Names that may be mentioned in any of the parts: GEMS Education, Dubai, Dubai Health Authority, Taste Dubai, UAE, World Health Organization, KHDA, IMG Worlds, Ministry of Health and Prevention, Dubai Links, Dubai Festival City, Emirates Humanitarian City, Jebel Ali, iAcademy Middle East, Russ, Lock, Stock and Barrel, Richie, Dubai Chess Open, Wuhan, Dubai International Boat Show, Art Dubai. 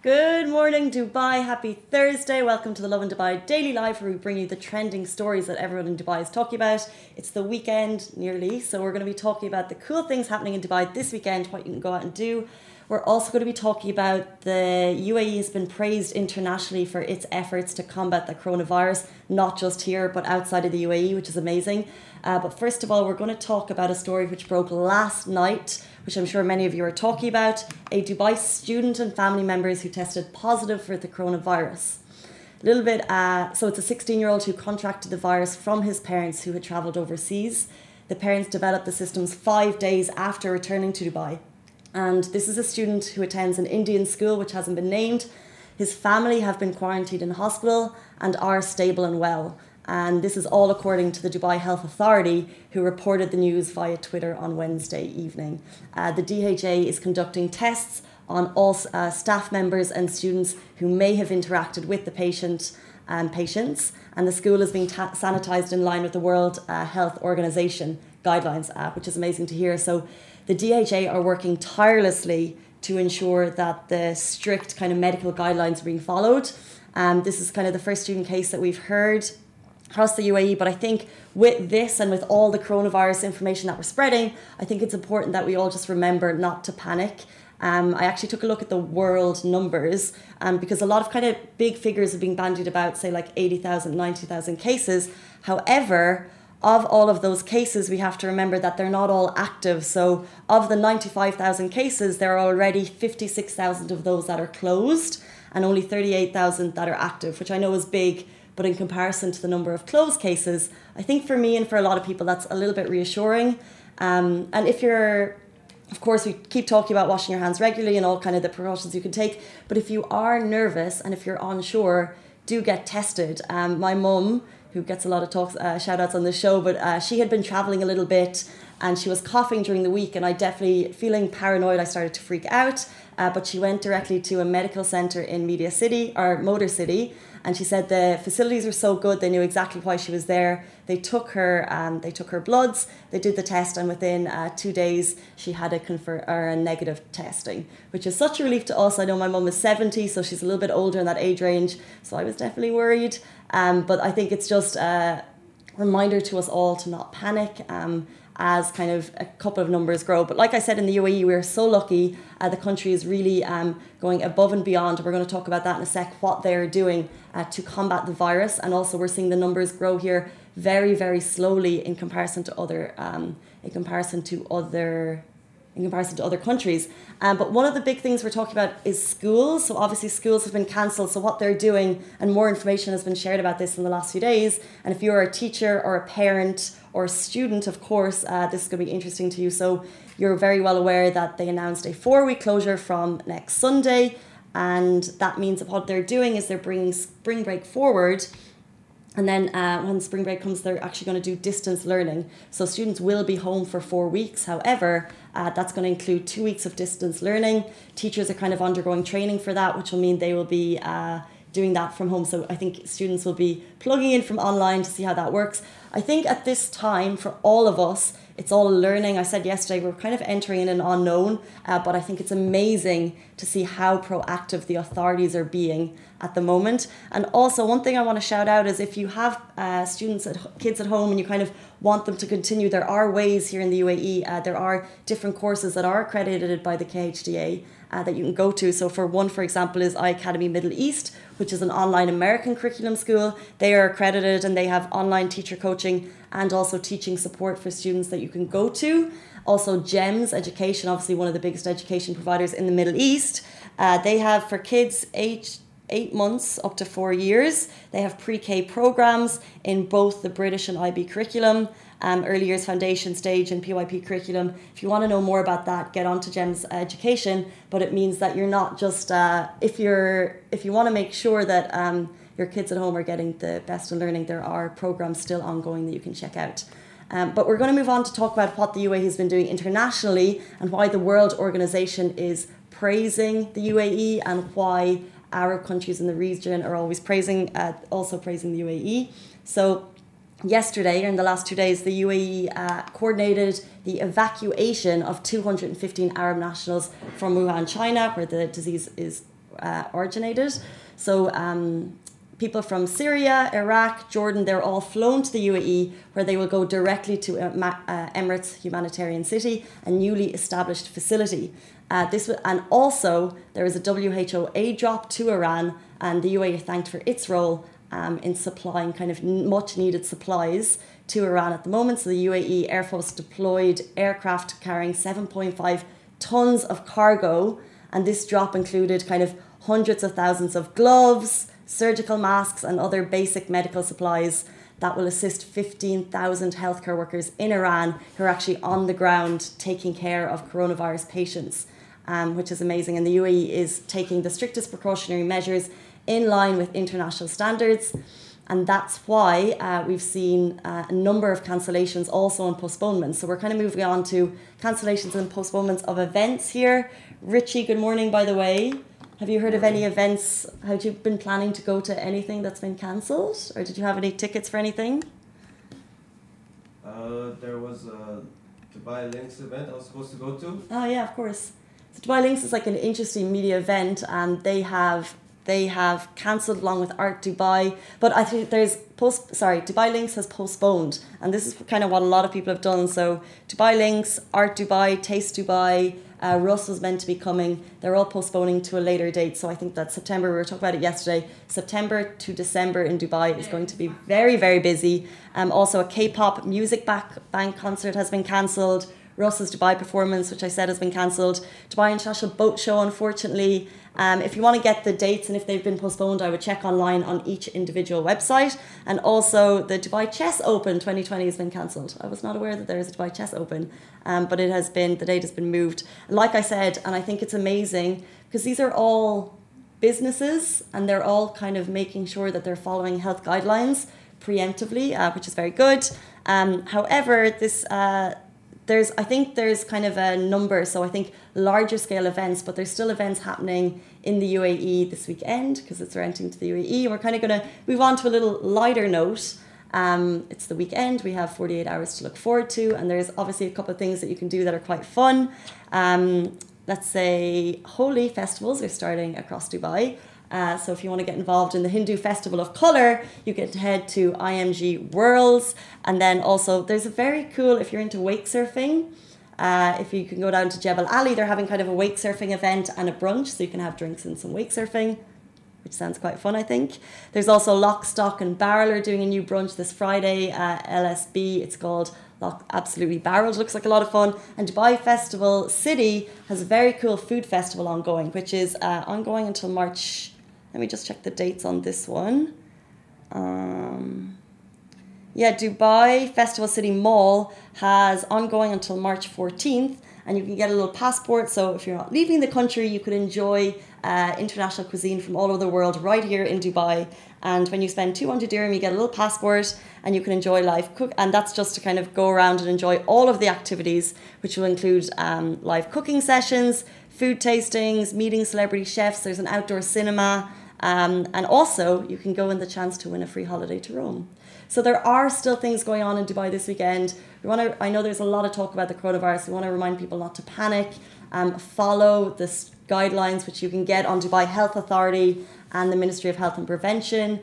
Good morning, Dubai. Happy Thursday. Welcome to the Love in Dubai Daily Live, where we bring you the trending stories that everyone in Dubai is talking about. It's the weekend nearly, so we're going to be talking about the cool things happening in Dubai this weekend, what you can go out and do. We're also going to be talking about the UAE has been praised internationally for its efforts to combat the coronavirus, not just here, but outside of the UAE, which is amazing. But first of all, we're going to talk about a story which broke last night, which I'm sure many of you are talking about, a Dubai student and family members who tested positive for the coronavirus. So it's a 16-year-old who contracted the virus from his parents who had travelled overseas. The parents developed the symptoms 5 days after returning to Dubai. And this is a student who attends an Indian school which hasn't been named. His family have been quarantined in hospital and are stable and well. And this is all according to the Dubai Health Authority, who reported the news via Twitter on Wednesday evening. The DHA is conducting tests on all staff members and students who may have interacted with the patient and patients. And the school is being sanitized in line with the World Health Organization guidelines, which is amazing to hear. So the DHA are working tirelessly to ensure that the strict kind of medical guidelines are being followed. This is kind of the first student case that we've heard across the UAE, but I think with this and with all the coronavirus information that we're spreading, I think it's important that we all just remember not to panic. I actually took a look at the world numbers because a lot of kind of big figures are being bandied about, say like 80,000, 90,000 cases. However, of all of those cases, we have to remember that they're not all active. So of the 95,000 cases, there are already 56,000 of those that are closed and only 38,000 that are active, which I know is big. But in comparison to the number of closed cases, I think for me and for a lot of people, that's a little bit reassuring. And if you're, of course, we keep talking about washing your hands regularly and all kind of the precautions you can take. But if you are nervous and if you're unsure, do get tested. My mum, who gets a lot of talks, shout outs on the show, but she had been traveling a little bit and she was coughing during the week. And I definitely, feeling paranoid, I started to freak out. But she went directly to a medical center in Motor City. And she said the facilities were so good, they knew exactly why she was there. They took her bloods, they did the test, and within 2 days she had a negative testing, which is such a relief to us. I know my mum is 70, so she's a little bit older in that age range, so I was definitely worried. But I think it's just a reminder to us all to not panic as kind of a couple of numbers grow. But like I said, in the UAE, we're so lucky. The country is really going above and beyond. We're going to talk about that in a sec, what they're doing to combat the virus. And also we're seeing the numbers grow here very, very slowly in comparison to other countries. But one of the big things we're talking about is schools. So obviously schools have been cancelled. So what they're doing, and more information has been shared about this in the last few days. And if you're a teacher or a parent or a student, of course, this is going to be interesting to you. So you're very well aware that they announced a 4-week closure from next Sunday. And that means that what they're doing is they're bringing spring break forward. And then when spring break comes, they're actually going to do distance learning. So students will be home for 4 weeks. However, that's going to include 2 weeks of distance learning. Teachers are kind of undergoing training for that, which will mean they will be doing that from home. So I think students will be plugging in from online to see how that works. I think at this time, for all of us, it's all learning. I said yesterday, we're kind of entering in an unknown, but I think it's amazing to see how proactive the authorities are being at the moment. And also one thing I want to shout out is if you have kids at home and you kind of want them to continue, there are ways here in the UAE. There are different courses that are accredited by the KHDA that you can go to. So for example, is iAcademy Middle East, which is an online American curriculum school. They are accredited and they have online teacher coaching and also teaching support for students that you can go to. Also GEMS Education, obviously one of the biggest education providers in the Middle East. They have for kids aged 8 months up to 4 years. They have pre-K programs in both the British and IB curriculum, early years foundation stage and PYP curriculum. If you want to know more about that, get onto GEMS Education. But it means that you're not just, if you want to make sure that your kids at home are getting the best in learning, there are programs still ongoing that you can check out. But we're going to move on to talk about what the UAE has been doing internationally and why the World Organization is praising the UAE and why Arab countries in the region are always also praising the UAE. So yesterday, or in the last 2 days, the UAE coordinated the evacuation of 215 Arab nationals from Wuhan, China, where the disease is originators. So people from Syria, Iraq, Jordan, they're all flown to the UAE, where they will go directly to Emirates Humanitarian City, a newly established facility. And also, there is a WHO aid drop to Iran, and the UAE are thanked for its role in supplying kind of much-needed supplies to Iran at the moment. So the UAE Air Force deployed aircraft carrying 7.5 tons of cargo, and this drop included kind of hundreds of thousands of gloves, surgical masks and other basic medical supplies that will assist 15,000 healthcare workers in Iran who are actually on the ground taking care of coronavirus patients, which is amazing. And the UAE is taking the strictest precautionary measures in line with international standards. And that's why we've seen a number of cancellations also and postponements. So we're kind of moving on to cancellations and postponements of events here. Richie, good morning, by the way. Have you heard of any events? Had you been planning to go to anything that's been cancelled? Or did you have any tickets for anything? There was a Dubai Links event I was supposed to go to. Oh yeah, of course. So Dubai Links is like an interesting media event, and they have cancelled along with Art Dubai. But I think Dubai Links has postponed. And this is kind of what a lot of people have done. So Dubai Links, Art Dubai, Taste Dubai, Russ was meant to be coming. They're all postponing to a later date. So I think that September, we were talking about it yesterday, September to December in Dubai is going to be very, very busy. Also a K-pop music band concert has been cancelled. Russ's Dubai performance, which I said has been cancelled. Dubai International Boat Show, unfortunately. If you want to get the dates and if they've been postponed, I would check online on each individual website. And also the Dubai Chess Open 2020 has been cancelled. I was not aware that there is a Dubai Chess Open, but it has been, the date has been moved. Like I said, and I think it's amazing, because these are all businesses and they're all kind of making sure that they're following health guidelines preemptively, which is very good. However, I think there's kind of a number, so I think larger scale events, but there's still events happening in the UAE this weekend because it's renting to the UAE. We're kind of going to move on to a little lighter note. It's the weekend, we have 48 hours to look forward to, and there's obviously a couple of things that you can do that are quite fun. Let's say holy festivals are starting across Dubai. So if you want to get involved in the Hindu Festival of Colour, you can head to IMG Worlds. And then also there's a very cool, if you're into wake surfing, if you can go down to Jebel Ali, they're having kind of a wake surfing event and a brunch. So you can have drinks and some wake surfing, which sounds quite fun, I think. There's also Lock, Stock and Barrel are doing a new brunch this Friday, LSB. It's called Lock, Absolutely Barreled. Looks like a lot of fun. And Dubai Festival City has a very cool food festival ongoing, which is ongoing until March... Let me just check the dates on this one. Dubai Festival City Mall has ongoing until March 14th, and you can get a little passport. So if you're not leaving the country, you could enjoy international cuisine from all over the world right here in Dubai. And when you spend 200 dirham, you get a little passport and you can enjoy live cook. And that's just to kind of go around and enjoy all of the activities, which will include live cooking sessions, food tastings, meeting celebrity chefs. There's an outdoor cinema. And also, you can go in the chance to win a free holiday to Rome. So there are still things going on in Dubai this weekend. I know there's a lot of talk about the coronavirus. We want to remind people not to panic. Follow the guidelines, which you can get on Dubai Health Authority and the Ministry of Health and Prevention.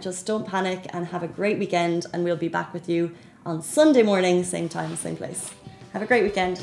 Just don't panic and have a great weekend. And we'll be back with you on Sunday morning, same time, same place. Have a great weekend.